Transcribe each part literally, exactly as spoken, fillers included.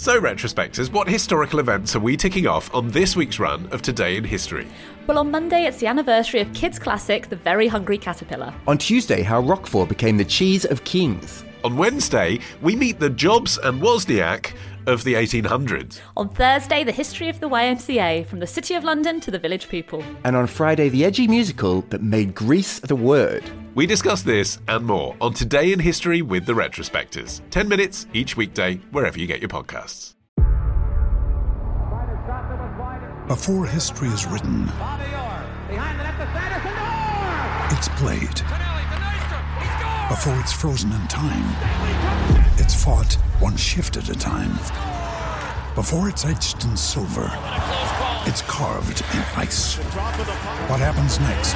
So, Retrospectors, what historical events are we ticking off on this week's run of Today in History? Well, on Monday, it's the anniversary of kids' classic The Very Hungry Caterpillar. On Tuesday, how Roquefort became the cheese of kings. On Wednesday, we meet the Jobs and Wozniak of the eighteen hundreds. On Thursday, the history of the Y M C A, from the City of London to the Village People. And on Friday, the edgy musical that made Grease the word. We discuss this and more on Today in History with the Retrospectors. ten minutes each weekday, wherever you get your podcasts. Before history is written, it's played. Before it's frozen in time, it's fought one shift at a time. Before it's etched in silver, it's carved in ice. What happens next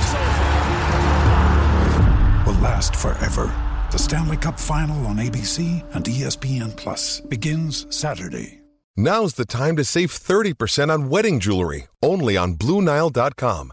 will last forever. The Stanley Cup Final on A B C and E S P N Plus begins Saturday. Now's the time to save thirty percent on wedding jewelry, only on Blue Nile dot com.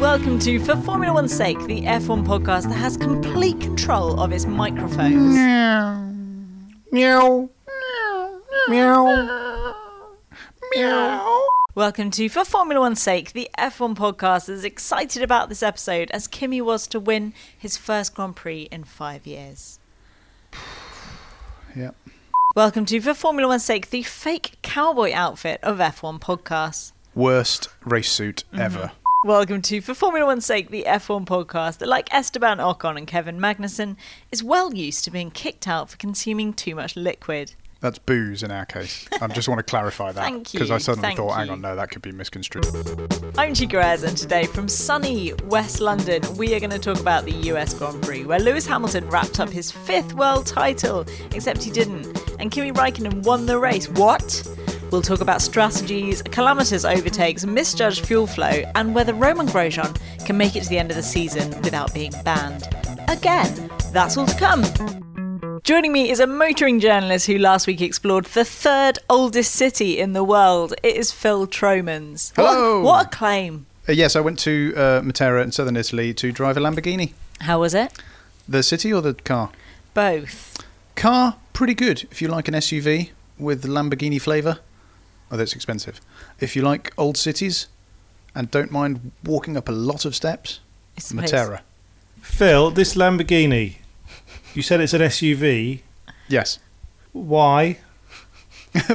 Welcome to For Formula One's Sake, the F one podcast that has complete control of its microphones. Meow. Meow. Meow. Meow. Welcome to For Formula One's Sake, the F one podcast that is excited about this episode as Kimi was to win his first Grand Prix in five years. Yep. Welcome to For Formula One's Sake, the fake cowboy outfit of F one podcast. Worst race suit mm-hmm. ever. Welcome to For Formula One's Sake, the F one podcast that, like Esteban Ocon and Kevin Magnussen, is well used to being kicked out for consuming too much liquid. That's booze in our case. I just want to clarify that. Thank you. Because I suddenly Thank thought, you. hang on, no, that could be misconstrued. I'm G. Grez, and today from sunny West London, we are going to talk about the U S Grand Prix, where Lewis Hamilton wrapped up his fifth world title, except he didn't, and Kimi Raikkonen won the race. What? We'll talk about strategies, calamitous overtakes, misjudged fuel flow, and whether Roman Grosjean can make it to the end of the season without being banned. Again, that's all to come. Joining me is a motoring journalist who last week explored the third oldest city in the world. It is Phil Tromans. Hello! What, what a claim. Uh, yes, I went to uh, Matera in southern Italy to drive a Lamborghini. How was it? The city or the car? Both. Car, pretty good. If you like an S U V with Lamborghini flavour. Oh, that's expensive. If you like old cities and don't mind walking up a lot of steps, Matera. Phil, this Lamborghini, you said it's an S U V. Yes. Why?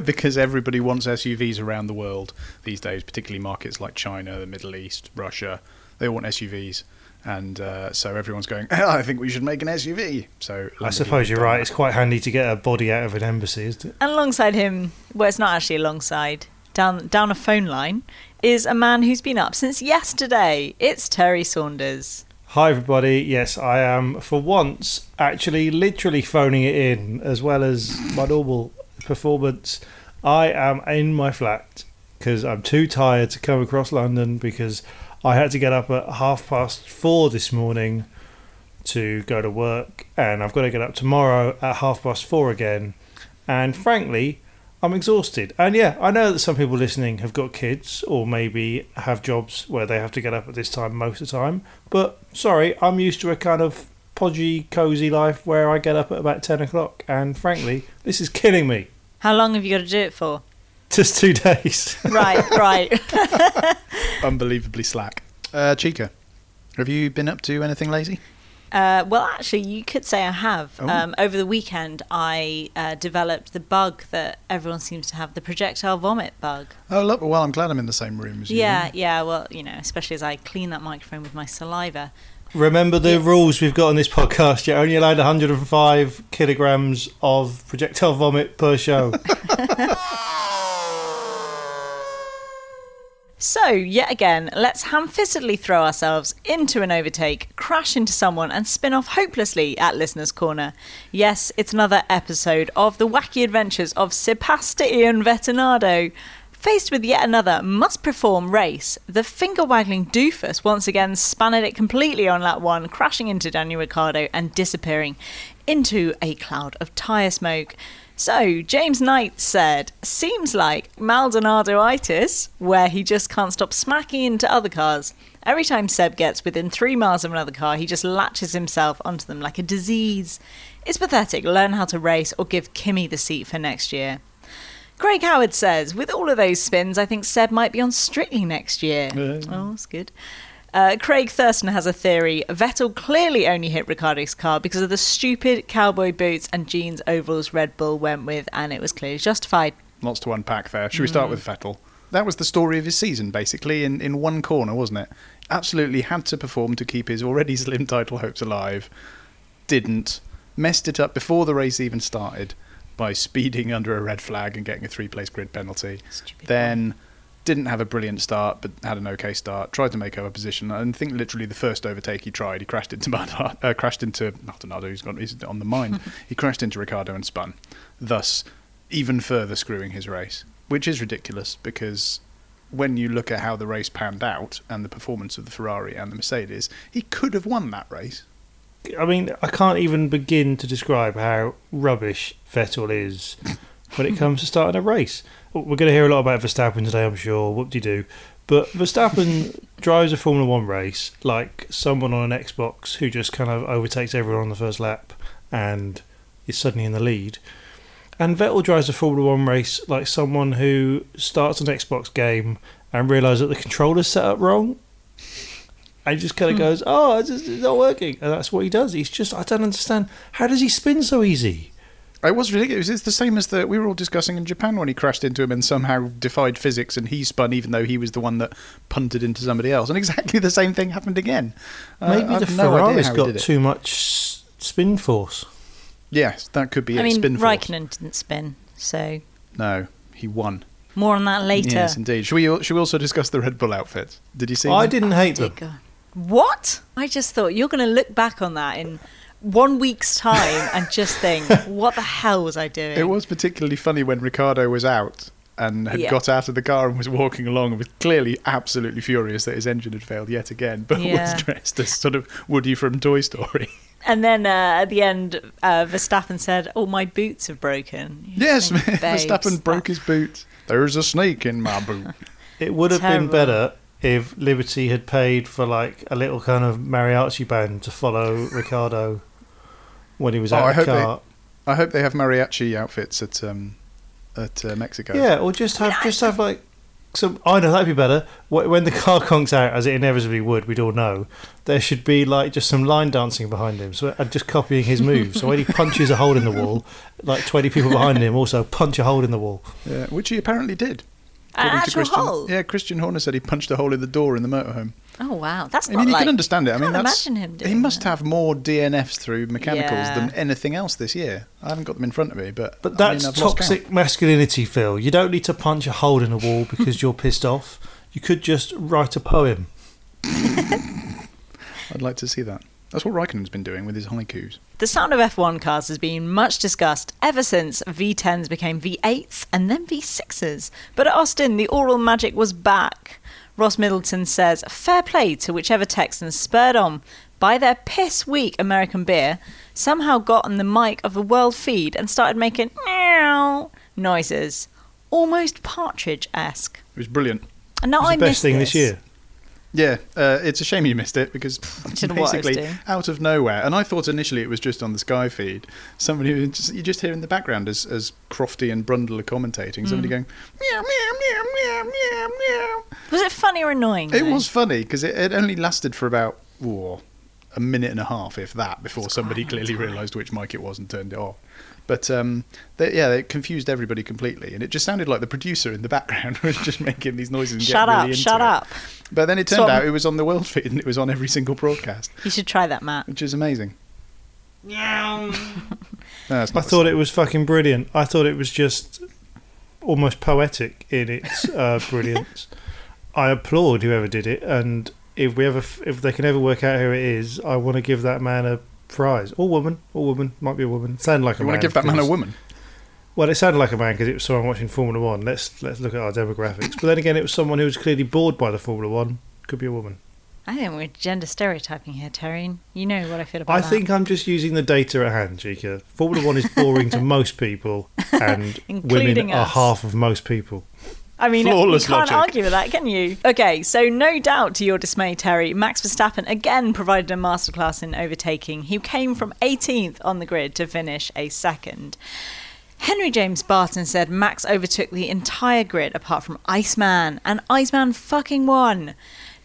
Because everybody wants S U Vs around the world these days, particularly markets like China, the Middle East, Russia. They all want S U Vs. And uh, so everyone's going, oh, I think we should make an S U V. So I suppose you're right. It's quite handy to get a body out of an embassy, isn't it? And alongside him, well, it's not actually alongside, down down a phone line, is a man who's been up since yesterday. It's Terry Saunders. Hi, everybody. Yes, I am, for once, actually literally phoning it in, as well as my normal performance. I am in my flat because I'm too tired to come across London because I had to get up at half past four this morning to go to work, and I've got to get up tomorrow at half past four again. And frankly, I'm exhausted. And yeah, I know that some people listening have got kids or maybe have jobs where they have to get up at this time most of the time. But sorry, I'm used to a kind of podgy, cosy life where I get up at about ten o'clock. And frankly, this is killing me. How long have you got to do it for? Just two days. Right, right. Unbelievably slack. Uh, Chica, have you been up to anything lazy? Uh, well, actually, you could say I have. Oh. Um, over the weekend, I uh, developed the bug that everyone seems to have, the projectile vomit bug. Oh, look, well, I'm glad I'm in the same room as you. Yeah, yeah, well, you know, especially as I clean that microphone with my saliva. Remember the yeah. rules we've got on this podcast. You're only allowed one hundred five kilograms of projectile vomit per show. So, yet again, let's ham-fistedly throw ourselves into an overtake, crash into someone and spin off hopelessly at Listener's Corner. Yes, it's another episode of the wacky adventures of Sebastian Vettinardo. Faced with yet another must-perform race, the finger-waggling doofus once again spanned it completely on lap one, crashing into Daniel Ricciardo and disappearing into a cloud of tyre smoke. So, James Knight said, seems like Maldonado-itis, where he just can't stop smacking into other cars. Every time Seb gets within three miles of another car, he just latches himself onto them like a disease. It's pathetic. Learn how to race or give Kimi the seat for next year. Craig Howard says, with all of those spins, I think Seb might be on Strictly next year. Yeah. Oh, that's good. Uh, Craig Thurston has a theory. Vettel clearly only hit Ricciardo's car because of the stupid cowboy boots and jeans overalls Red Bull went with, and it was clearly justified. Lots to unpack there. Should we start mm. with Vettel? That was the story of his season, basically, in, in one corner, wasn't it? Absolutely had to perform to keep his already slim title hopes alive. Didn't. Messed it up before the race even started by speeding under a red flag and getting a three-place grid penalty. Stupid. Then... didn't have a brilliant start, but had an okay start. Tried to make up a position. I think literally the first overtake he tried, he crashed into Bernardo, uh, crashed into not Bernardo, who's got he's on the mind. He crashed into Ricciardo and spun, thus even further screwing his race, which is ridiculous because when you look at how the race panned out and the performance of the Ferrari and the Mercedes, he could have won that race. I mean, I can't even begin to describe how rubbish Vettel is when it comes to starting a race. We're going to hear a lot about Verstappen today, I'm sure. Whoop-de-doo. But Verstappen drives a Formula One race like someone on an Xbox who just kind of overtakes everyone on the first lap and is suddenly in the lead. And Vettel drives a Formula One race like someone who starts an Xbox game and realises that the controller's set up wrong and just kind of hmm. goes, oh, it's, just, it's not working. And that's what he does. He's just, I don't understand. How does he spin so easy? It was ridiculous. It's the same as the we were all discussing in Japan when he crashed into him and somehow defied physics and he spun even though he was the one that punted into somebody else. And exactly the same thing happened again. Maybe uh, the Ferrari's no got too much spin force. Yes, that could be I it. Mean, spin force. Raikkonen didn't spin, so... No, he won. More on that later. Yes, indeed. Should we, should we also discuss the Red Bull outfits? Did you see I them? didn't hate I them. Did what? I just thought, you're going to look back on that in... one week's time and just think, what the hell was I doing? It was particularly funny when Ricciardo was out and had yeah. got out of the car and was walking along and was clearly absolutely furious that his engine had failed yet again, but yeah. was dressed as sort of Woody from Toy Story. And then uh, at the end, uh, Verstappen said, oh, my boots have broken. You yes, think, Verstappen that... broke his boot. There's a snake in my boot. It would have Terrible. been better if Liberty had paid for like a little kind of mariachi band to follow Ricciardo when he was out oh, of the car. They, I hope they have mariachi outfits at um, at uh, Mexico. Yeah, or just have just have like some. I know that'd be better. When the car conks out, as it inevitably would, we'd all know. There should be like just some line dancing behind him, so and just copying his moves. So when he punches a hole in the wall, like twenty people behind him also punch a hole in the wall. Yeah, which he apparently did. An actual hole? Yeah, Christian Horner said he punched a hole in the door in the motorhome. Oh, wow. That's I not mean, you like, can understand it. I, I mean, that's, imagine him doing He must that. have more D N Fs through mechanicals yeah. than anything else this year. I haven't got them in front of me, but... But that's I mean, toxic masculinity, Phil. You don't need to punch a hole in a wall because you're pissed off. You could just write a poem. I'd like to see that. That's what Raikkonen's been doing with his haikus. The sound of F one cars has been much discussed ever since V tens became V eights and then V sixes. But at Austin, the oral magic was back. Ross Middleton says, fair play to whichever Texans spurred on by their piss-weak American beer, somehow got on the mic of the world feed and started making meow noises. Almost Partridge-esque. It was brilliant. And now it was I the best thing this, this year. Yeah, uh, it's a shame you missed it because basically out of nowhere. And I thought initially it was just on the Sky feed. Somebody was just, you just hear in the background as, as Crofty and Brundle are commentating. Somebody mm. going meow meow meow meow meow meow. Was it funny or annoying? It though? was funny because it, it only lasted for about oh, a minute and a half, if that, before it's somebody clearly realised which mic it was and turned it off. But um, they, yeah, it confused everybody completely. And it just sounded like the producer in the background was just making these noises and shut getting up, really into Shut up, shut up. But then it turned so, out it was on the world feed and it was on every single broadcast. You should try that, Matt. Which is amazing. no, I thought it was fucking brilliant. I thought it was just almost poetic in its uh, brilliance. I applaud whoever did it. And if we ever, if they can ever work out who it is, I want to give that man a prize. Or woman, or woman, might be a woman. Sound like a man. You want to give that man a woman? Well, it sounded like a man because it was someone watching Formula One. Let's let's look at our demographics. But then again, it was someone who was clearly bored by the Formula One. Could be a woman. I think we're gender stereotyping here, Terry. You know what I feel about I that. I think I'm just using the data at hand, Chica. Formula One is boring to most people, and women us. Are half of most people. I mean, Flawless you can't logic. Argue with that, can you? Okay, so no doubt to your dismay, Terry, Max Verstappen again provided a masterclass in overtaking. He came from eighteenth on the grid to finish a second. Henry James Barton said Max overtook the entire grid apart from Iceman, and Iceman fucking won.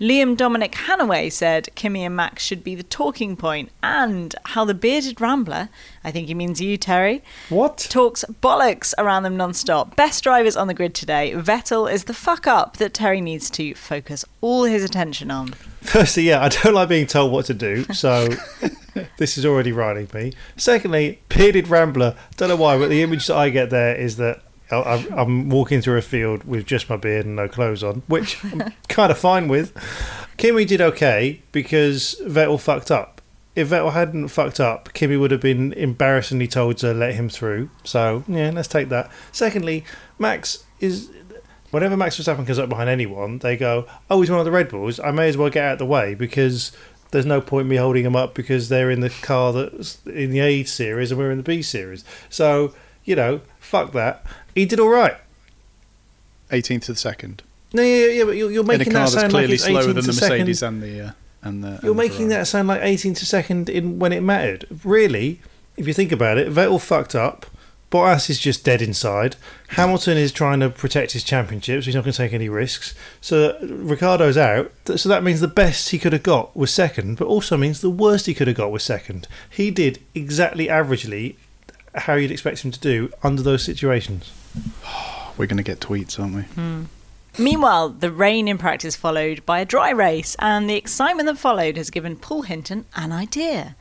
Liam Dominic Hannaway said Kimi and Max should be the talking point, and how the bearded rambler, I think he means you, Terry, what? Talks bollocks around them non-stop. Best drivers on the grid today. Vettel is the fuck up that Terry needs to focus all his attention on. Firstly, yeah, I don't like being told what to do, so this is already riding me. Secondly, bearded rambler, don't know why, but the image that I get there is that I'm walking through a field with just my beard and no clothes on, which I'm kind of fine with. Kimi did okay because Vettel fucked up. If Vettel hadn't fucked up, Kimi would have been embarrassingly told to let him through. So, yeah, let's take that. Secondly, Max is... Whenever Max Verstappen comes up behind anyone, they go, oh, he's one of the Red Bulls. I may as well get out of the way because there's no point in me holding him up because they're in the car that's in the A series and we're in the B series. So, you know, fuck that. He did all right. eighteenth to the second. No, yeah, yeah, but you're, you're making that sound like it's eighteenth to second. In a car that's clearly slower than the Mercedes and the, uh, and the You're and making the that sound like eighteenth to second in when it mattered. Really, if you think about it, Vettel fucked up. Bottas is just dead inside. Hamilton is trying to protect his championships. He's not going to take any risks. So Ricciardo's out. So that means the best he could have got was second, but also means the worst he could have got was second. He did exactly averagely how you'd expect him to do under those situations. We're going to get tweets, aren't we? Mm. Meanwhile, the rain in practice followed by a dry race, and the excitement that followed has given Paul Hinton an idea.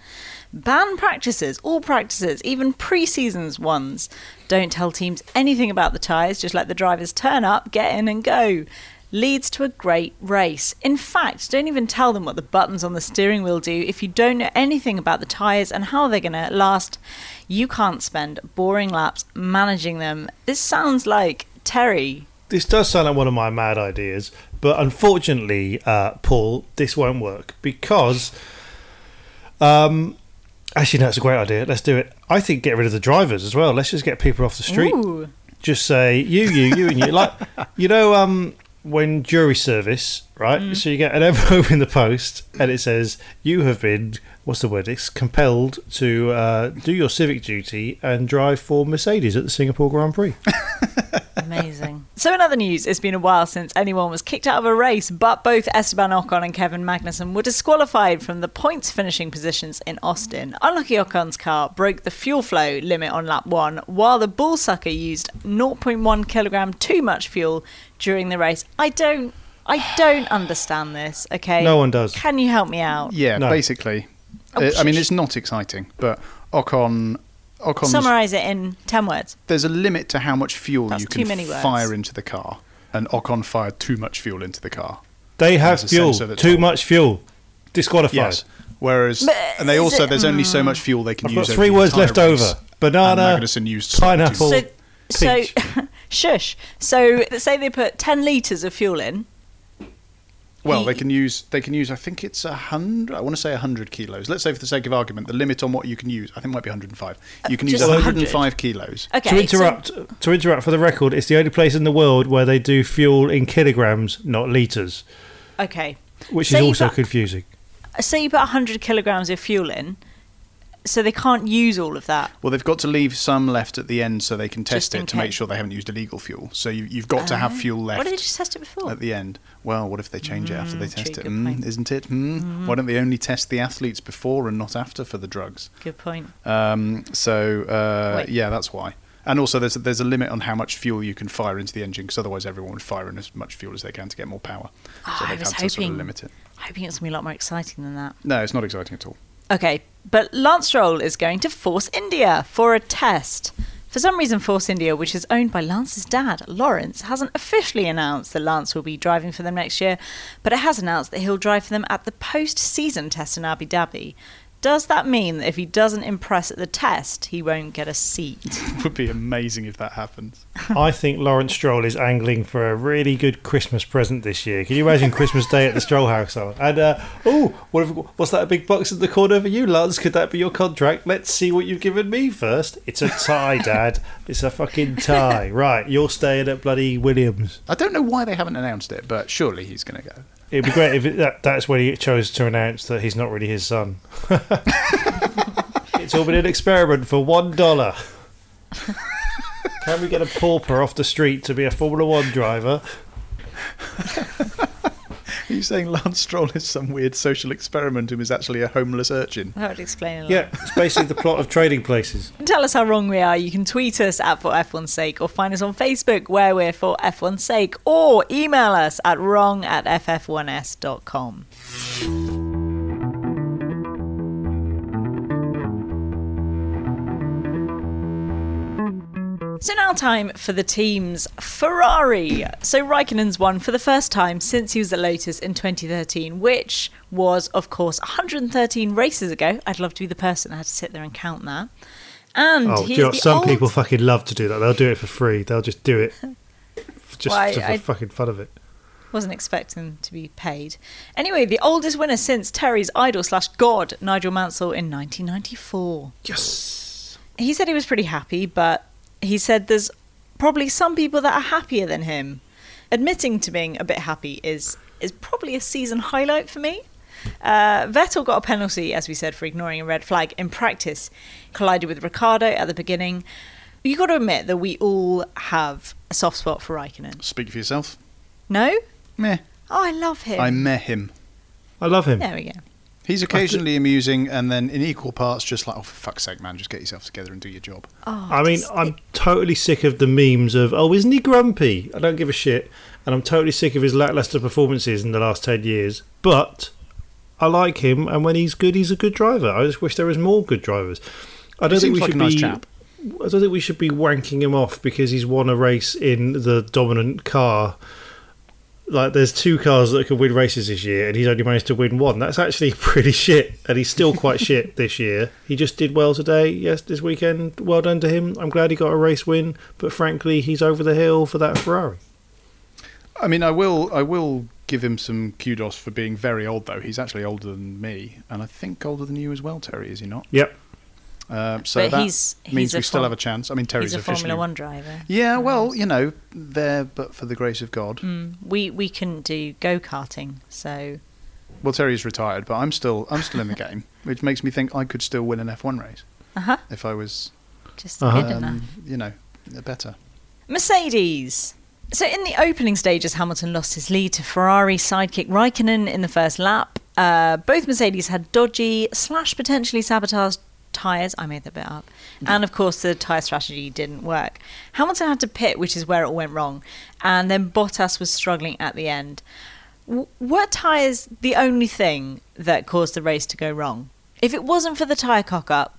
Ban practices, all practices, even pre-seasons ones. Don't tell teams anything about the tyres, just let the drivers turn up, get in and go. Leads to a great race. In fact, don't even tell them what the buttons on the steering wheel do if you don't know anything about the tyres and how they're going to last. You can't spend boring laps managing them. This sounds like Terry. This does sound like one of my mad ideas, but unfortunately, uh, Paul, this won't work because... Um, actually, no, it's a great idea. Let's do it. I think get rid of the drivers as well. Let's just get people off the street. Ooh. Just say, you, you, you, and you. Like, you know... um. When jury service, right? Mm. So you get an envelope in the post and it says, you have been, what's the word? It's compelled to uh, do your civic duty and drive for Mercedes at the Singapore Grand Prix. Amazing. So in other news, it's been a while since anyone was kicked out of a race, but both Esteban Ocon and Kevin Magnussen were disqualified from the points finishing positions in Austin. Unlucky Ocon's car broke the fuel flow limit on lap one, while the bullsucker used zero point one kilogram too much fuel during the race. I don't I don't understand this, okay? No one does. Can you help me out? Yeah, no. Basically. Oh, it, sh- I mean, it's not exciting, but Ocon... Ocon's, summarise it in ten words. There's a limit to how much fuel That's you can fire words. into the car, and Ocon fired too much fuel into the car. They have fuel, too all. much fuel, disqualified. Yes. Whereas, but and they also it, there's mm, only so much fuel they can I've use. Got three over words left race. over: banana, used pineapple, so, peach. So, shush. So say they put ten litres of fuel in. Well, they can use, they can use. I think it's one hundred, I want to say one hundred kilos. Let's say for the sake of argument, the limit on what you can use, I think it might be one hundred five. You can uh, use one hundred five kilos. Okay, to interrupt, so- to interrupt for the record, it's the only place in the world where they do fuel in kilograms, not litres. Okay. Which say is also put, confusing. Say you put one hundred kilograms of fuel in, so they can't use all of that. Well, they've got to leave some left at the end so they can test it to make sure they haven't used illegal fuel. So you, you've got uh, to have fuel left. Why did they just test it before? At the end. Well, what if they change mm, it after they test it? Mm, isn't it? Mm. Mm. Why don't they only test the athletes before and not after for the drugs? Good point. Um, so, uh, yeah, that's why. And also there's a, there's a limit on how much fuel you can fire into the engine because otherwise everyone would fire in as much fuel as they can to get more power. Oh, so they've had to hoping, sort of limit it. Hoping it's going to be a lot more exciting than that. No, it's not exciting at all. Okay, but Lance Stroll is going to Force India for a test. For some reason, Force India, which is owned by Lance's dad, Lawrence, hasn't officially announced that Lance will be driving for them next year, but it has announced that he'll drive for them at the post-season test in Abu Dhabi. Does that mean that if he doesn't impress at the test, he won't get a seat? It would be amazing if that happens. I think Lawrence Stroll is angling for a really good Christmas present this year. Can you imagine Christmas Day at the Stroll household? And, uh, oh, what have, what's that big box in the corner for you, Lance? Could that be your contract? Let's see what you've given me first. It's a tie, Dad. It's a fucking tie. Right, you're staying at bloody Williams. I don't know why they haven't announced it, but surely he's going to go. It'd be great if it, that, that's when he chose to announce that he's not really his son. It's all been an experiment for one dollar. Can we get a pauper off the street to be a Formula One driver? Are you saying Lance Stroll is some weird social experiment and is actually a homeless urchin? That would explain a lot. Yeah, it's basically the plot of Trading Places. Tell us how wrong we are. You can tweet us at For F one's Sake or find us on Facebook where we're For F one's Sake or email us at wrong at f f one s dot com. So now time for the teams. Ferrari. So Raikkonen's won for the first time since he was at Lotus in twenty thirteen, which was, of course, one hundred thirteen races ago. I'd love to be the person that had to sit there and count that. And oh, he's you know, the some old... people fucking love to do that. They'll do it for free. They'll just do it just well, I, for the fucking fun of it. Wasn't expecting to be paid. Anyway, the oldest winner since Terry's idol slash god, Nigel Mansell, in nineteen ninety-four. Yes. He said he was pretty happy, but... he said there's probably some people that are happier than him. Admitting to being a bit happy is is probably a season highlight for me. Uh, Vettel got a penalty, as we said, for ignoring a red flag in practice. Collided with Ricciardo at the beginning. You've got to admit that we all have a soft spot for Raikkonen. Speak for yourself. No? Meh. Oh, I love him. I meh him. I love him. There we go. He's occasionally amusing and then in equal parts just like, oh, for fuck's sake, man, just get yourself together and do your job. Oh, I mean, I'm totally sick of the memes of, oh, isn't he grumpy? I don't give a shit. And I'm totally sick of his lacklustre performances in the last ten years. But I like him, and when he's good, he's a good driver. I just wish there was more good drivers. I don't think we should be... I don't think we should be wanking him off because he's won a race in the dominant car. Like, there's two cars that could win races this year, and he's only managed to win one. That's actually pretty shit, and he's still quite shit this year. He just did well today, yes, this weekend. Well done to him. I'm glad he got a race win, but frankly, he's over the hill for that Ferrari. I mean, I will, I will give him some kudos for being very old, though. He's actually older than me, and I think older than you as well, Terry, is he not? Yep. Uh, so but that he's, he's means we form- still have a chance. I mean, Terry's a Formula One driver. Yeah, well, you know, there but for the grace of God. Mm, we we couldn't do go karting, so. Well, Terry's retired, but I'm still I'm still in the game, which makes me think I could still win an F one race uh-huh. if I was just uh-huh. good enough, you know, better. Mercedes. So in the opening stages, Hamilton lost his lead to Ferrari sidekick Raikkonen in the first lap. Uh, both Mercedes had dodgy slash potentially sabotaged tyres, I made that bit up, and of course the tyre strategy didn't work. Hamilton had to pit, which is where it all went wrong, and then Bottas was struggling at the end. W- were tyres the only thing that caused the race to go wrong? If it wasn't for the tyre cock-up,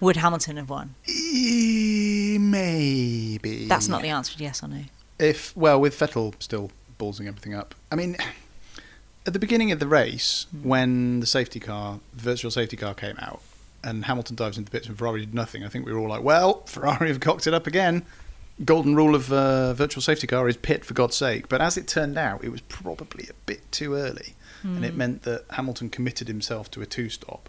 would Hamilton have won? Maybe. That's not the answer, yes or no. If, well, with Vettel still ballsing everything up. I mean... at the beginning of the race, when the safety car, the virtual safety car came out, and Hamilton dives into the pits and Ferrari did nothing, I think we were all like, well, Ferrari have cocked it up again. Golden rule of uh, virtual safety car is pit, for God's sake. But as it turned out, it was probably a bit too early. Mm. And it meant that Hamilton committed himself to a two-stop.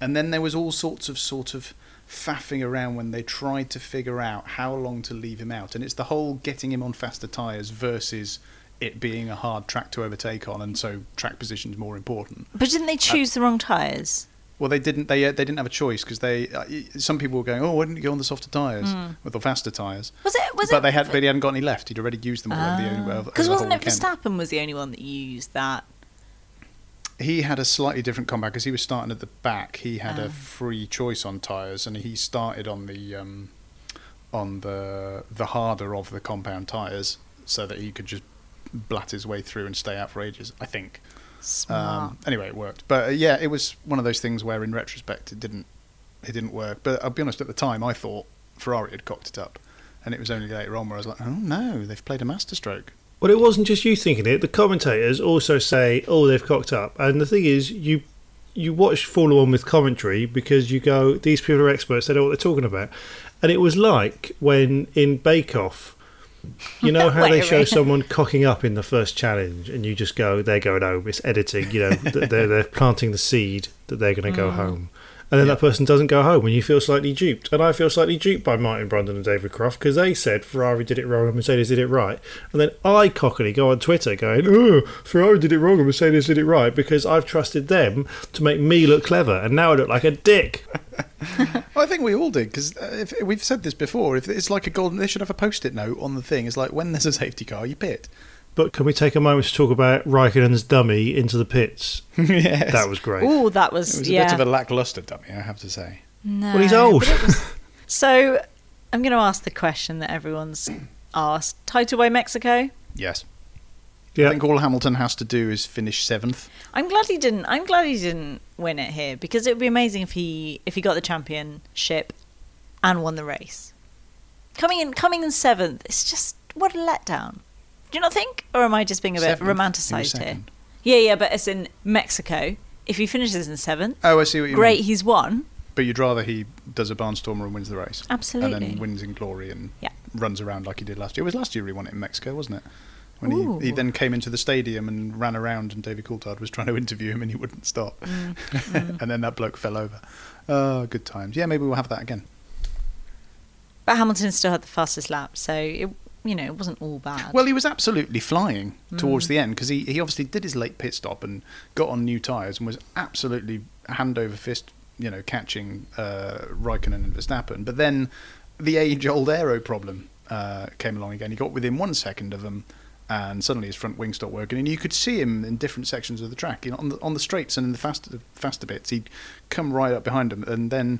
And then there was all sorts of sort of faffing around when they tried to figure out how long to leave him out. And it's the whole getting him on faster tyres versus it being a hard track to overtake on, and so track position's more important. But didn't they choose uh, the wrong tyres? Well, they didn't. They uh, they didn't have a choice because they. Uh, some people were going, "Oh, why didn't you go on the softer tyres mm. with the faster tyres?" Was it? Was but it? They had. But he hadn't got any left. He'd already used them all. Uh, because wasn't it Verstappen was the only one that used that? He had a slightly different comeback because he was starting at the back. He had um. a free choice on tyres, and he started on the um, on the the harder of the compound tyres, so that he could just blat his way through and stay out for ages, I think. Smart. Um, anyway, it worked. But uh, yeah, it was one of those things where in retrospect it didn't it didn't work. But I'll be honest, at the time I thought Ferrari had cocked it up. And it was only later on where I was like, oh no, they've played a masterstroke. Well, it wasn't just you thinking it. The commentators also say, oh, they've cocked up. And the thing is, you you watch Formula One with commentary because you go, these people are experts, they know what they're talking about. And it was like when in Bake Off, you know how they show someone cocking up in the first challenge and you just go, they're going home, it's editing, you know, they're, they're planting the seed that they're going to go mm. home. And then yeah. that person doesn't go home and you feel slightly duped. And I feel slightly duped by Martin Brundle and David Croft because they said Ferrari did it wrong and Mercedes did it right. And then I cockily go on Twitter going, oh, Ferrari did it wrong and Mercedes did it right because I've trusted them to make me look clever and now I look like a dick. Well, I think we all did because if we've said this before, if it's like a golden, they should have a post-it note on the thing. It's like when there's a safety car, you pit. But can we take a moment to talk about Raikkonen's dummy into the pits? Yes. That was great. Oh, that was, It was a yeah. bit of a lacklustre dummy, I have to say. No. Well, he's old. Was... So, I'm going to ask the question that everyone's asked. Tidal Way Mexico? Yes. Yeah. I think all Hamilton has to do is finish seventh. I'm glad he didn't. I'm glad he didn't win it here, because it would be amazing if he if he got the championship and won the race. Coming in, coming in seventh, it's just, what a letdown. Do you not think? Or am I just being a bit seventh, romanticised here? Yeah, yeah, but it's in Mexico. If he finishes in seventh, oh, I see what you great, mean. He's won. But you'd rather he does a barnstormer and wins the race. Absolutely. And then wins in glory and yeah. runs around like he did last year. It was last year he won it in Mexico, wasn't it? When he, he then came into the stadium and ran around and David Coulthard was trying to interview him and he wouldn't stop. Mm. Mm. And then that bloke fell over. Oh, good times. Yeah, maybe we'll have that again. But Hamilton still had the fastest lap, so... it you know, it wasn't all bad. Well, he was absolutely flying towards mm. the end because he, he obviously did his late pit stop and got on new tyres and was absolutely hand over fist, you know, catching uh, Raikkonen and Verstappen. But then the age-old aero problem uh, came along again. He got within one second of them and suddenly his front wing stopped working. And you could see him in different sections of the track. You know, on the, on the straights and in the faster, faster bits, he'd come right up behind them and then...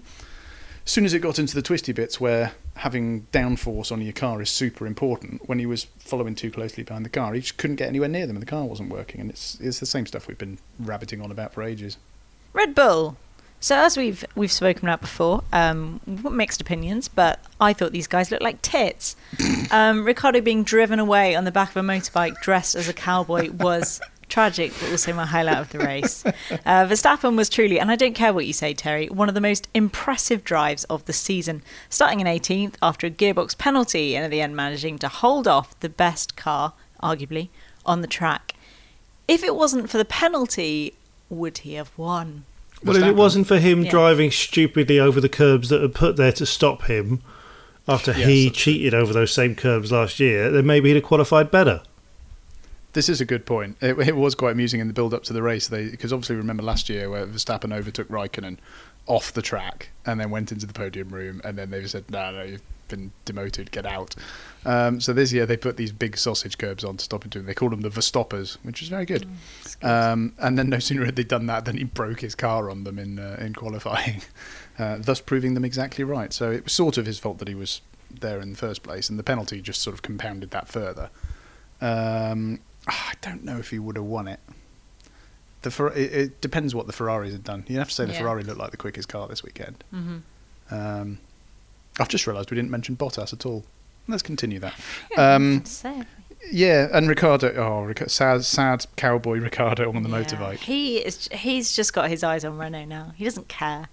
As soon as it got into the twisty bits where having downforce on your car is super important, when he was following too closely behind the car, he just couldn't get anywhere near them and the car wasn't working. And it's it's the same stuff we've been rabbiting on about for ages. Red Bull. So as we've we've spoken about before, um, mixed opinions, but I thought these guys looked like tits. um, Ricciardo being driven away on the back of a motorbike dressed as a cowboy was... tragic, but also my highlight of the race. Uh, Verstappen was truly, and I don't care what you say, Terry, one of the most impressive drives of the season, starting in eighteenth after a gearbox penalty and at the end managing to hold off the best car, arguably, on the track. If it wasn't for the penalty, would he have won? Well, Verstappen. If it wasn't for him yeah. driving stupidly over the curbs that were put there to stop him after yes, he cheated true. over those same curbs last year, then maybe he'd have qualified better. This is a good point. It, it was quite amusing in the build-up to the race, they, because obviously remember last year where Verstappen overtook Raikkonen off the track and then went into the podium room and then they said, no, no, you've been demoted, get out. Um, so this year they put these big sausage curbs on to stop him doing. They called them the Verstoppers, which is very good. Mm, good. Um, and then no sooner had they done that than he broke his car on them in, uh, in qualifying, uh, thus proving them exactly right. So it was sort of his fault that he was there in the first place and the penalty just sort of compounded that further. Um... I don't know if he would have won it. The Fer- it, it depends what the Ferraris had done. You'd have to say the yeah. Ferrari looked like the quickest car this weekend. Mm-hmm. Um, I've just realised we didn't mention Bottas at all. Let's continue that. Um, yeah, and Ricciardo. Oh, Ric- sad, sad cowboy Ricciardo on the yeah. motorbike. He is. He's just got his eyes on Renault now. He doesn't care.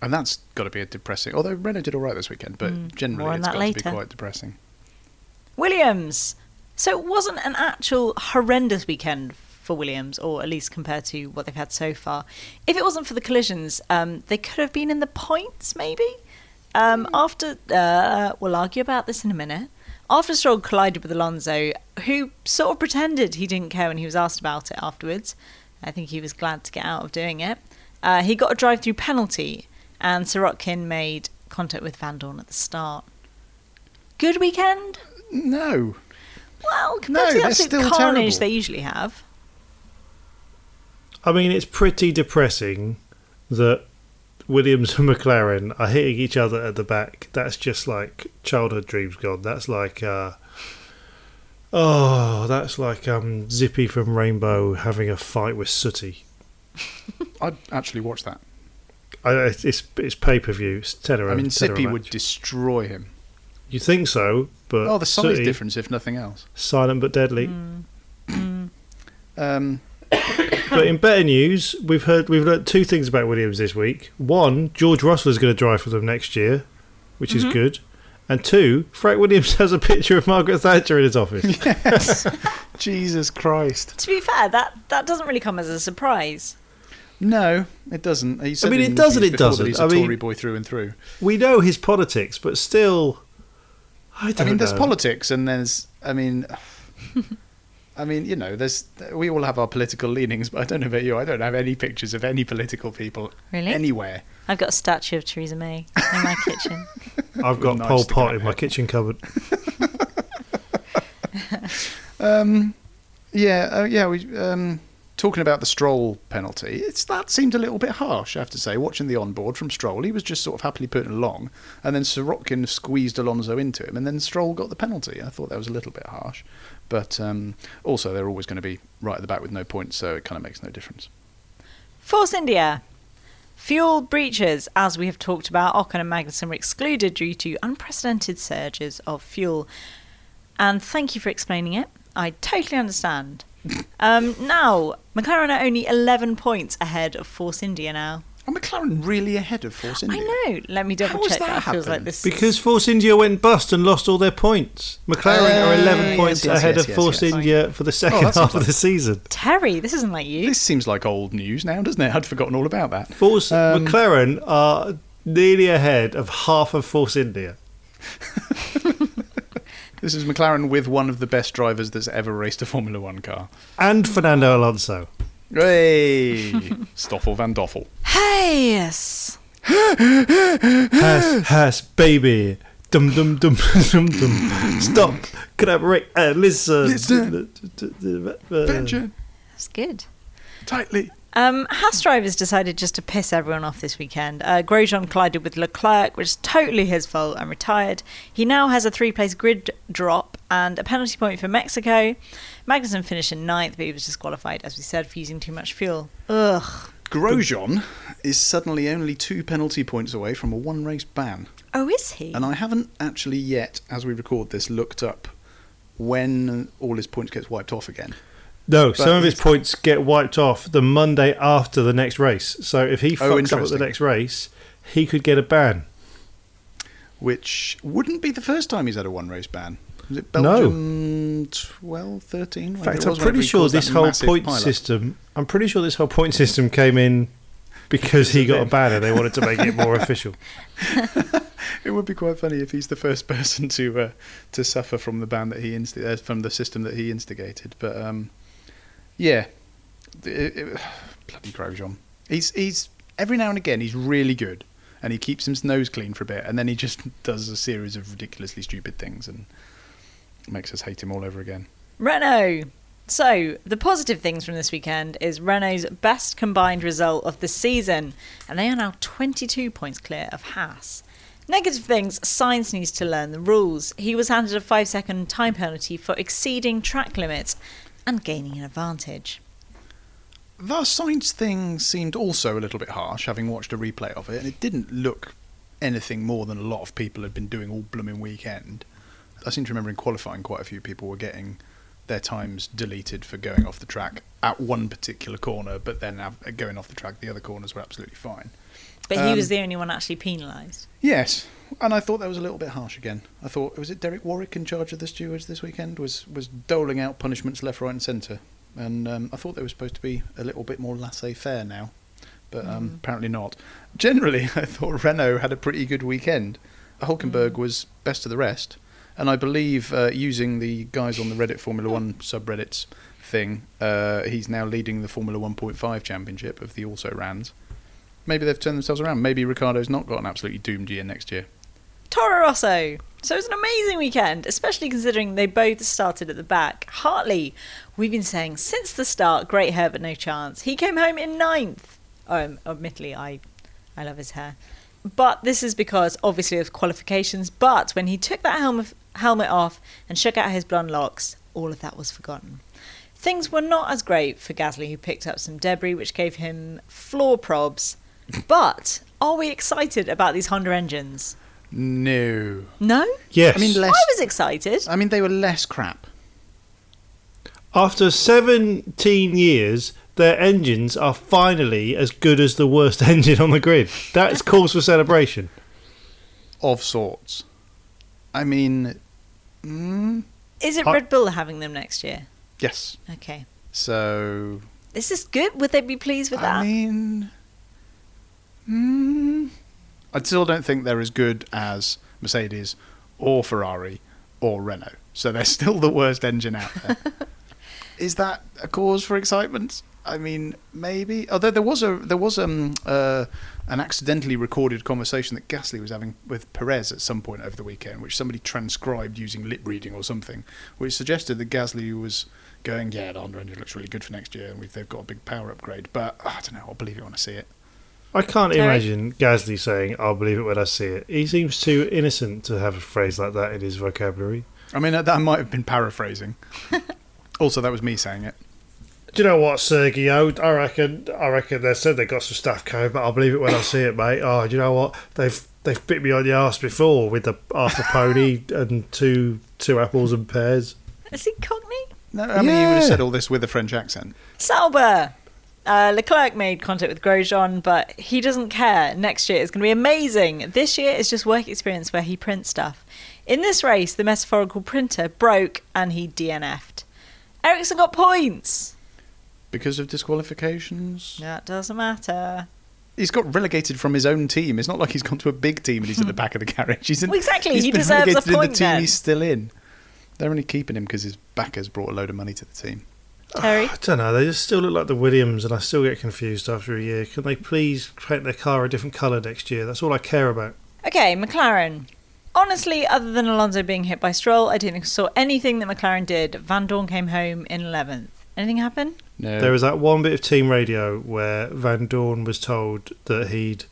And that's got to be a depressing. Although Renault did all right this weekend, but mm, generally it's got later. to be quite depressing. Williams. So it wasn't an actual horrendous weekend for Williams, or at least compared to what they've had so far. If it wasn't for the collisions, um, they could have been in the points, maybe? Um, after, uh, we'll argue about this in a minute. After Stroll collided with Alonso, who sort of pretended he didn't care when he was asked about it afterwards. I think he was glad to get out of doing it. Uh, he got a drive-through penalty, and Sirotkin made contact with Vandoorne at the start. Good weekend? No. Well, compared no, to the absolute carnage terrible. They usually have. I mean, it's pretty depressing that Williams and McLaren are hitting each other at the back. That's just like childhood dreams gone. That's like, uh, oh, that's like um, Zippy from Rainbow having a fight with Sooty. I'd actually watch that. I, it's it's pay-per-view. It's tenner, I mean, Zippy would destroy him. You think so, but... Oh, the size Sooty, difference, if nothing else. Silent but deadly. Mm. Mm. um, But in better news, we've heard we've learnt two things about Williams this week. One, George Russell is going to drive for them next year, which mm-hmm. is good. And two, Frank Williams has a picture of Margaret Thatcher in his office. Yes. Jesus Christ. To be fair, that, that doesn't really come as a surprise. No, it doesn't. He said I mean, it doesn't, it doesn't. He's a I Tory mean, boy through and through. We know his politics, but still, I don't know. I mean, know. There's politics and there's, I mean... I mean, you know, there's we all have our political leanings, but I don't know about you. I don't have any pictures of any political people really? anywhere. I've got a statue of Theresa May in my kitchen. I've got nice Pol Pot in my kitchen cupboard. um, yeah, uh, yeah. We um, talking about the Stroll penalty. It's that seemed a little bit harsh, I have to say. Watching the onboard from Stroll, he was just sort of happily putting along, and then Sirotkin squeezed Alonso into him, and then Stroll got the penalty. I thought that was a little bit harsh. But um, also, they're always going to be right at the back with no points, so it kind of makes no difference. Force India. Fuel breaches, as we have talked about, Ocon and Magnussen were excluded due to unprecedented surges of fuel. And thank you for explaining it. I totally understand. um, now, McLaren are only eleven points ahead of Force India now. Are McLaren really ahead of Force India? I know. Let me double How check. That, that feels like this. Because Force India went bust and lost all their points. McLaren uh, are eleven yes, points yes, ahead yes, of yes, Force yes. India for the second oh, half like... of the season. Terry, this isn't like you. This seems like old news now, doesn't it? I'd forgotten all about that. Force um, McLaren are nearly ahead of half of Force India. This is McLaren with one of the best drivers that's ever raced a Formula One car, and Fernando Alonso. Hey, Stoffel Vandoorne. Hey, yes. Has, has, baby. Dum, dum, dum, dum, dum. Stop. Collaborate. Uh, listen. Listen. Venture. That's good. Tightly. Um, Haas drivers decided just to piss everyone off this weekend. Uh, Grosjean collided with Leclerc, which is totally his fault, and retired. He now has a three-place grid drop and a penalty point for Mexico. Magnussen finished in ninth, but he was disqualified, as we said, for using too much fuel. Ugh. Grosjean is suddenly only two penalty points away from a one-race ban. Oh, is he? And I haven't actually yet, as we record this, looked up when all his points gets wiped off again. No, but some of his points get wiped off the Monday after the next race. So if he oh, fucks up at the next race, he could get a ban. Which wouldn't be the first time he's had a one-race ban. Was it Belgium no. twelve, thirteen? In fact, I'm pretty sure this whole point pilot. system... I'm pretty sure this whole point system came in because he got a ban and they wanted to make it more official. It would be quite funny if he's the first person to uh, to suffer from the ban that he insti- uh, from the system that he instigated. But... Um, Yeah, it, it, bloody Grosjean. He's he's every now and again he's really good, and he keeps his nose clean for a bit, and then he just does a series of ridiculously stupid things and makes us hate him all over again. Renault. So the positive things from this weekend is Renault's best combined result of the season, and they are now twenty-two points clear of Haas. Negative things, Sainz needs to learn the rules. He was handed a five-second time penalty for exceeding track limits and gaining an advantage. The Sainz thing seemed also a little bit harsh, having watched a replay of it, and it didn't look anything more than a lot of people had been doing all blooming weekend. I seem to remember in qualifying quite a few people were getting their times deleted for going off the track at one particular corner, but then going off the track the other corners were absolutely fine. But um, he was the only one actually penalised. Yes, and I thought that was a little bit harsh again. I thought, was it Derek Warwick in charge of the stewards this weekend? Was was doling out punishments left, right and centre. And um, I thought they were supposed to be a little bit more laissez-faire now, but um, mm. apparently not. Generally, I thought Renault had a pretty good weekend. Hülkenberg mm. was best of the rest. And I believe, uh, using the guys on the Reddit Formula One subreddits thing, uh, he's now leading the Formula one point five championship of the also-rans. Maybe they've turned themselves around. Maybe Ricciardo's not got an absolutely doomed year next year. Toro Rosso. So it was an amazing weekend, especially considering they both started at the back. Hartley, we've been saying since the start, great hair but no chance. He came home in ninth. Um, admittedly, I, I love his hair. But this is because, obviously, of qualifications. But when he took that helmet, helmet off and shook out his blonde locks, all of that was forgotten. Things were not as great for Gasly, who picked up some debris, which gave him floor probs. But are we excited about these Honda engines? No. No? Yes. I mean, less, I was excited. I mean, they were less crap. After seventeen years, their engines are finally as good as the worst engine on the grid. That's cause for celebration. Of sorts. I mean... Mm, is it I, Red Bull having them next year? Yes. Okay. So... This is good. Would they be pleased with I that? I mean... Mm, I still don't think they're as good as Mercedes or Ferrari or Renault. So they're still the worst engine out there. Is that a cause for excitement? I mean, maybe. Although there was a there was um uh, an accidentally recorded conversation that Gasly was having with Perez at some point over the weekend, which somebody transcribed using lip reading or something, which suggested that Gasly was going, yeah, the Honda engine looks really good for next year, and we've, they've got a big power upgrade. But oh, I don't know. I'll believe it when I see it. I can't Terry? imagine Gasly saying, I'll believe it when I see it. He seems too innocent to have a phrase like that in his vocabulary. I mean, that might have been paraphrasing. Also, that was me saying it. Do you know what, Sergio? I reckon. I reckon they said they got some stuff coming, but I'll believe it when I see it, mate. Oh, do you know what? They've they've bit me on the arse before with the half a pony and two two apples and pears. Is he Cockney? No, I mean yeah. you would have said all this with a French accent. Sauber. Uh, Leclerc made contact with Grosjean, but he doesn't care. Next year is going to be amazing. This year is just work experience where he prints stuff. In this race, the metaphorical printer broke and he D N F'd. Ericsson got points. Because of disqualifications? That doesn't matter. He's got relegated from his own team. It's not like he's gone to a big team and he's at the back of the carriage. He's in, well, exactly. He's he deserves a point He's been relegated in the team then. He's still in. They're only keeping him because his backers brought a load of money to the team. Terry? Oh, I don't know. They just still look like the Williams and I still get confused after a year. Can they please paint their car a different colour next year? That's all I care about. Okay, McLaren. Honestly, other than Alonso being hit by Stroll, I didn't saw anything that McLaren did. Vandoorne came home in eleventh. Anything happen? No. There was that one bit of team radio where Vandoorne was told that he'd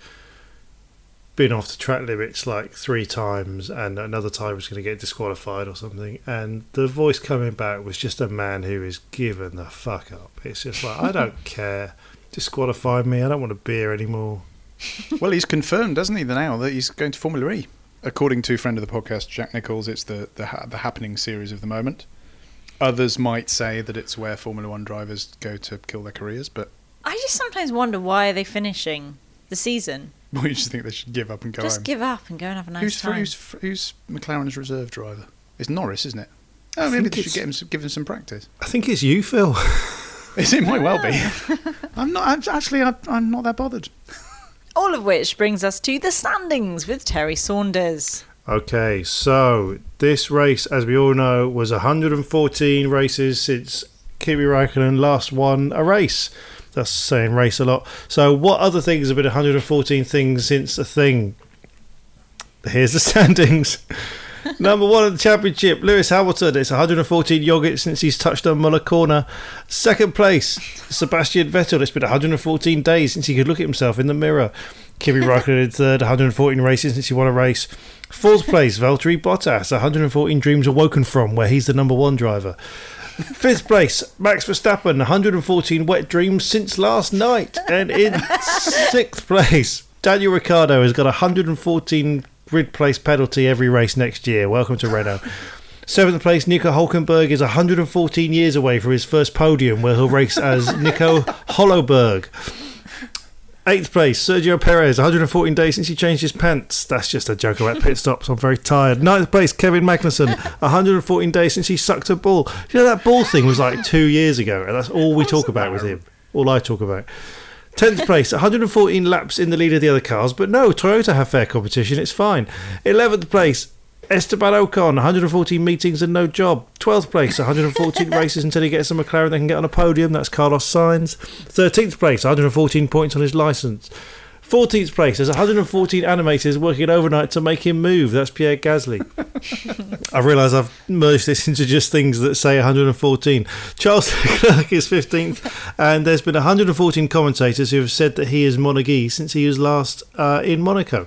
been off the track limits like three times and another time was going to get disqualified or something. And the voice coming back was just a man who is given the fuck up. It's just like, I don't care. Disqualify me. I don't want a beer anymore. Well, he's confirmed, hasn't he, now that he's going to Formula E. According to friend of the podcast, Jack Nichols, it's the, the the happening series of the moment. Others might say that it's where Formula One drivers go to kill their careers, but... I just sometimes wonder why are they finishing the season? Well, you just think they should give up and go just home. Just give up and go and have a nice who's, time. Who's, who's McLaren's reserve driver? It's Norris, isn't it? Oh, I maybe they should get him, give him some practice. I think it's you, Phil. It might well be. I'm not... I'm, actually, I, I'm not that bothered. All of which brings us to the standings with Terry Saunders. Okay, so this race, as we all know, was one hundred fourteen races since Kimi Raikkonen last won a race. That's saying race a lot. So what other things have been one hundred fourteen things since a thing? Here's the standings. Number one of the championship, Lewis Hamilton. It's one hundred fourteen yogurt since he's touched on Muller corner. Second place, Sebastian Vettel. It's been one hundred fourteen days since he could look at himself in the mirror. Kimi Raikkonen in third, one hundred fourteen races since he won a race. Fourth place, Valtteri Bottas. one hundred fourteen dreams awoken from, where he's the number one driver. Fifth place, Max Verstappen. one hundred fourteen wet dreams since last night. And in sixth place, Daniel Ricciardo has got one hundred fourteen grid place penalty every race next year. Welcome to Renault. Seventh place, Nico Hülkenberg is one hundred fourteen years away from his first podium, where he'll race as Nico Hülkenberg. Eighth place, Sergio Perez, one hundred fourteen days since he changed his pants. That's just a joke about pit stops. I'm very tired. Ninth place, Kevin Magnussen, one hundred fourteen days since he sucked a ball. You know, that ball thing was like two years ago, and that's all we talk about with him. All I talk about. tenth place, one hundred fourteen laps in the lead of the other cars, but no, Toyota have fair competition, it's fine. eleventh place, Esteban Ocon, one hundred fourteen meetings and no job. twelfth place, one hundred fourteen races until he gets a McLaren they can get on a podium, that's Carlos Sainz. thirteenth place, one hundred fourteen points on his licence. fourteenth place, there's one hundred fourteen animators working overnight to make him move, that's Pierre Gasly. I realise I've merged this into just things that say one hundred fourteen. Charles Leclerc is fifteenth, and there's been one hundred fourteen commentators who have said that he is Monagee since he was last uh, in Monaco.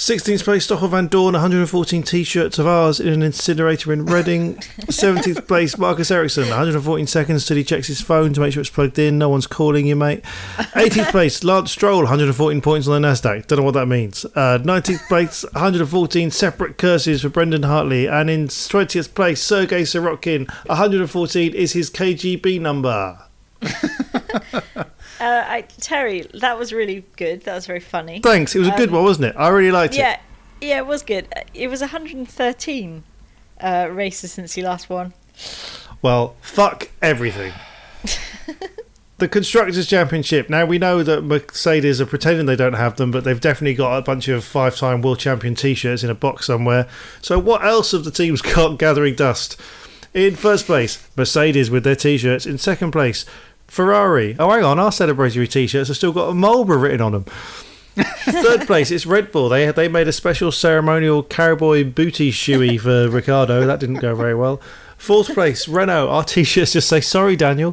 sixteenth place, Stoffel Vandoorne, one hundred fourteen T-shirts of ours in an incinerator in Reading. seventeenth place, Marcus Ericsson, one hundred fourteen seconds till he checks his phone to make sure it's plugged in. No one's calling you, mate. eighteenth place, Lance Stroll, one hundred fourteen points on the NASDAQ. Don't know what that means. Uh, nineteenth place, one hundred fourteen separate curses for Brendan Hartley. And in twentieth place, Sergei Sirotkin, one hundred fourteen is his K G B number. uh, I, Terry, that was really good. That was very funny. Thanks. It was um, a good one, wasn't it? I really liked yeah, it. Yeah, yeah, it was good. It was one hundred thirteen uh, races since you last won. Well, fuck everything. The Constructors' Championship. Now, we know that Mercedes are pretending they don't have them, but they've definitely got a bunch of five-time world champion T-shirts in a box somewhere. So what else have the teams got gathering dust? In first place, Mercedes with their T-shirts. In second place, Ferrari. Oh, hang on, our celebratory T-shirts have still got a Marlboro written on them. Third place, it's Red Bull. They they made a special ceremonial cowboy booty shoey for Ricciardo. That didn't go very well. Fourth place, Renault. Our T-shirts just say, sorry, Daniel.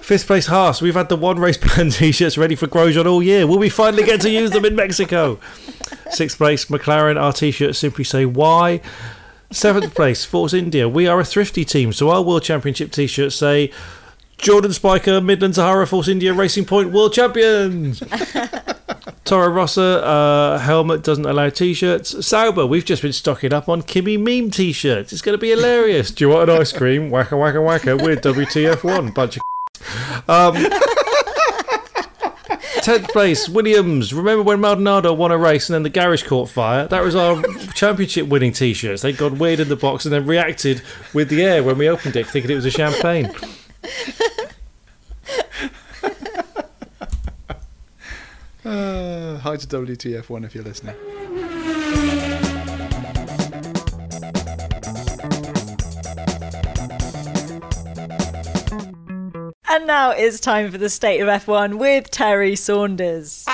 Fifth place, Haas. We've had the one race plan T-shirts ready for Grosjean all year. Will we finally get to use them in Mexico? Sixth place, McLaren. Our T-shirts simply say why. Seventh place, Force India. We are a thrifty team, so our World Championship T-shirts say Jordan Spiker, Midland Sahara, Force India, Racing Point, World Champions. Toro Rossa, uh, helmet doesn't allow T-shirts. Sauber, we've just been stocking up on Kimi meme T-shirts. It's going to be hilarious. Do you want an ice cream? Wacka, wacka, wacka. We're W T F one. Bunch of Um, tenth place, Williams. Remember when Maldonado won a race and then the garage caught fire? That was our championship winning T-shirts. They got weird in the box and then reacted with the air when we opened it, thinking it was a champagne. uh, hi to W T F one if you're listening. And now it's time for the State of F one with Terry Saunders.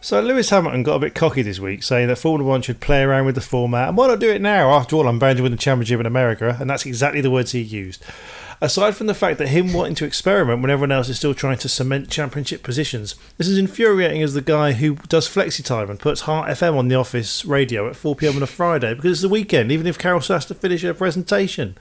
So Lewis Hamilton got a bit cocky this week, saying that Formula One should play around with the format, and why not do it now? After all, I'm bound to win the championship in America, and that's exactly the words he used. Aside from the fact that him wanting to experiment when everyone else is still trying to cement championship positions, this is infuriating as the guy who does flexi time and puts Heart F M on the office radio at four p.m. on a Friday because it's the weekend, even if Carol has to finish her presentation.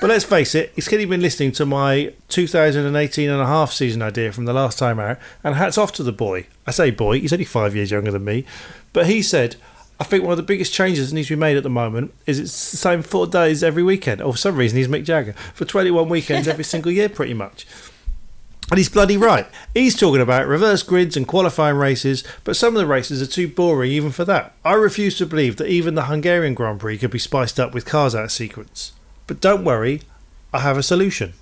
But let's face it, he's clearly been listening to my two thousand eighteen and a half season idea from the last time out, and hats off to the boy. I say boy, he's only five years younger than me, but he said, I think one of the biggest changes that needs to be made at the moment is it's the same four days every weekend. Or for some reason, he's Mick Jagger. For twenty-one weekends every single year, pretty much. And he's bloody right. He's talking about reverse grids and qualifying races, but some of the races are too boring even for that. I refuse to believe that even the Hungarian Grand Prix could be spiced up with cars out of sequence. But don't worry, I have a solution.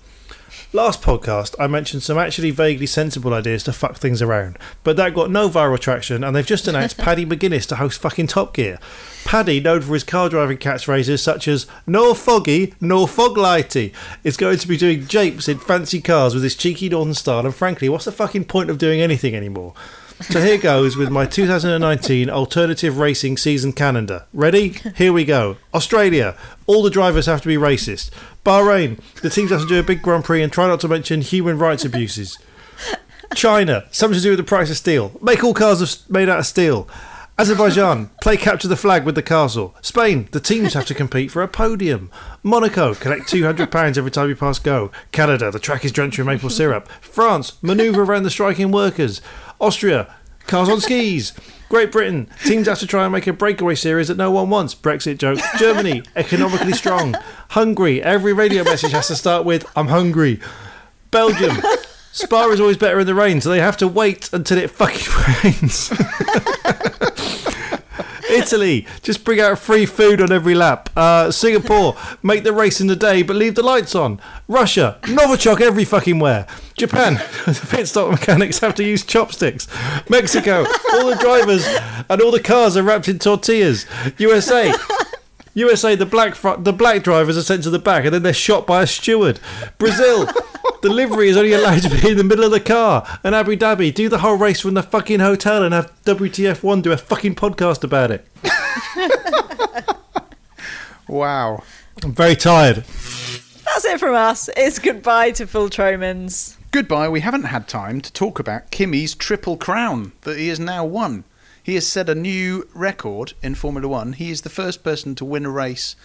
Last podcast, I mentioned some actually vaguely sensible ideas to fuck things around, but that got no viral traction, and they've just announced Paddy McGuinness to host fucking Top Gear. Paddy, known for his car driving catchphrases such as "No foggy, no fog lighty," is going to be doing japes in fancy cars with his cheeky northern style, and frankly, what's the fucking point of doing anything anymore? So here goes with my two thousand nineteen alternative racing season calendar. Ready? Here we go. Australia. All the drivers have to be racist. Bahrain. The teams have to do a big Grand Prix and try not to mention human rights abuses. China. Something to do with the price of steel. Make all cars made out of steel. Azerbaijan. Play capture the flag with the castle. Spain. The teams have to compete for a podium. Monaco. Collect two hundred pounds every time you pass go. Canada. The track is drenched in maple syrup. France. Manoeuvre around the striking workers. Austria, cars on skis. Great Britain, teams have to try and make a breakaway series that no one wants. Brexit joke. Germany, economically strong. Hungary, every radio message has to start with, I'm hungry. Belgium, Spa is always better in the rain, so they have to wait until it fucking rains. Italy, just bring out free food on every lap. Uh, Singapore, make the race in the day but leave the lights on. Russia, Novichok every fucking where. Japan, the pit stop mechanics have to use chopsticks. Mexico, all the drivers and all the cars are wrapped in tortillas. U S A, U S A, the black fr- the black drivers are sent to the back and then they're shot by a steward. Brazil, the livery is only allowed to be in the middle of the car. And Abu Dhabi, do the whole race from the fucking hotel and have W T F one do a fucking podcast about it. Wow. I'm very tired. That's it from us. It's goodbye to Phil Tromans. Goodbye. We haven't had time to talk about Kimi's triple crown that he has now won. He has set a new record in Formula One. He is the first person to win a race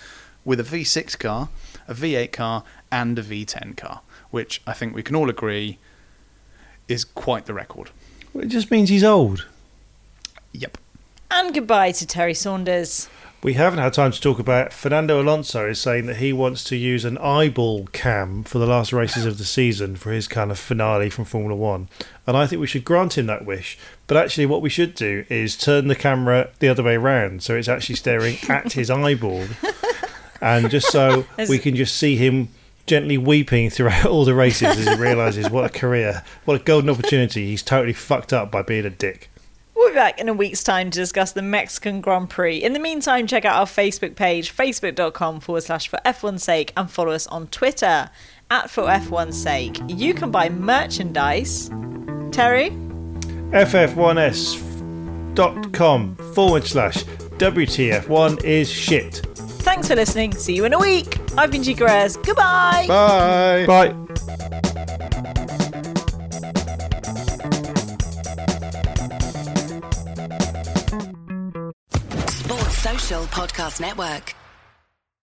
with a V six car, a V eight car, and a V ten car, which I think we can all agree is quite the record. Well, it just means he's old. Yep. And goodbye to Terry Saunders. We haven't had time to talk about Fernando Alonso is saying that he wants to use an eyeball cam for the last races of the season for his kind of finale from Formula One. And I think we should grant him that wish. But actually what we should do is turn the camera the other way around so it's actually staring at his eyeball. And just so we can just see him gently weeping throughout all the races as he realises what a career, what a golden opportunity. He's totally fucked up by being a dick. We'll be back in a week's time to discuss the Mexican Grand Prix. In the meantime, check out our Facebook page, facebook.com forward slash for F one's sake, and follow us on Twitter at for F one's sake. You can buy merchandise. Terry? F F one S dot com forward slash W T F one is shit. Thanks for listening. See you in a week. I've been G. Gres. Goodbye. Bye. Bye. Social Podcast Network.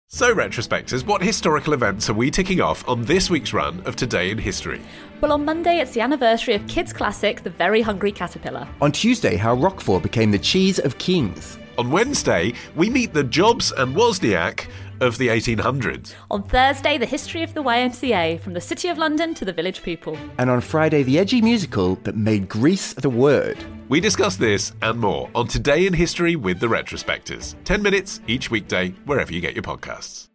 So, Retrospectors, what historical events are we ticking off on this week's run of Today in History? Well, on Monday, it's the anniversary of kids' classic The Very Hungry Caterpillar. On Tuesday, how Roquefort became the cheese of kings. On Wednesday, we meet the Jobs and Wozniak of the eighteen hundreds. On Thursday, the history of the Y M C A, from the City of London to the Village People. And on Friday, the edgy musical that made Grease the word. We discuss this and more on Today in History with the Retrospectors. ten minutes each weekday, wherever you get your podcasts.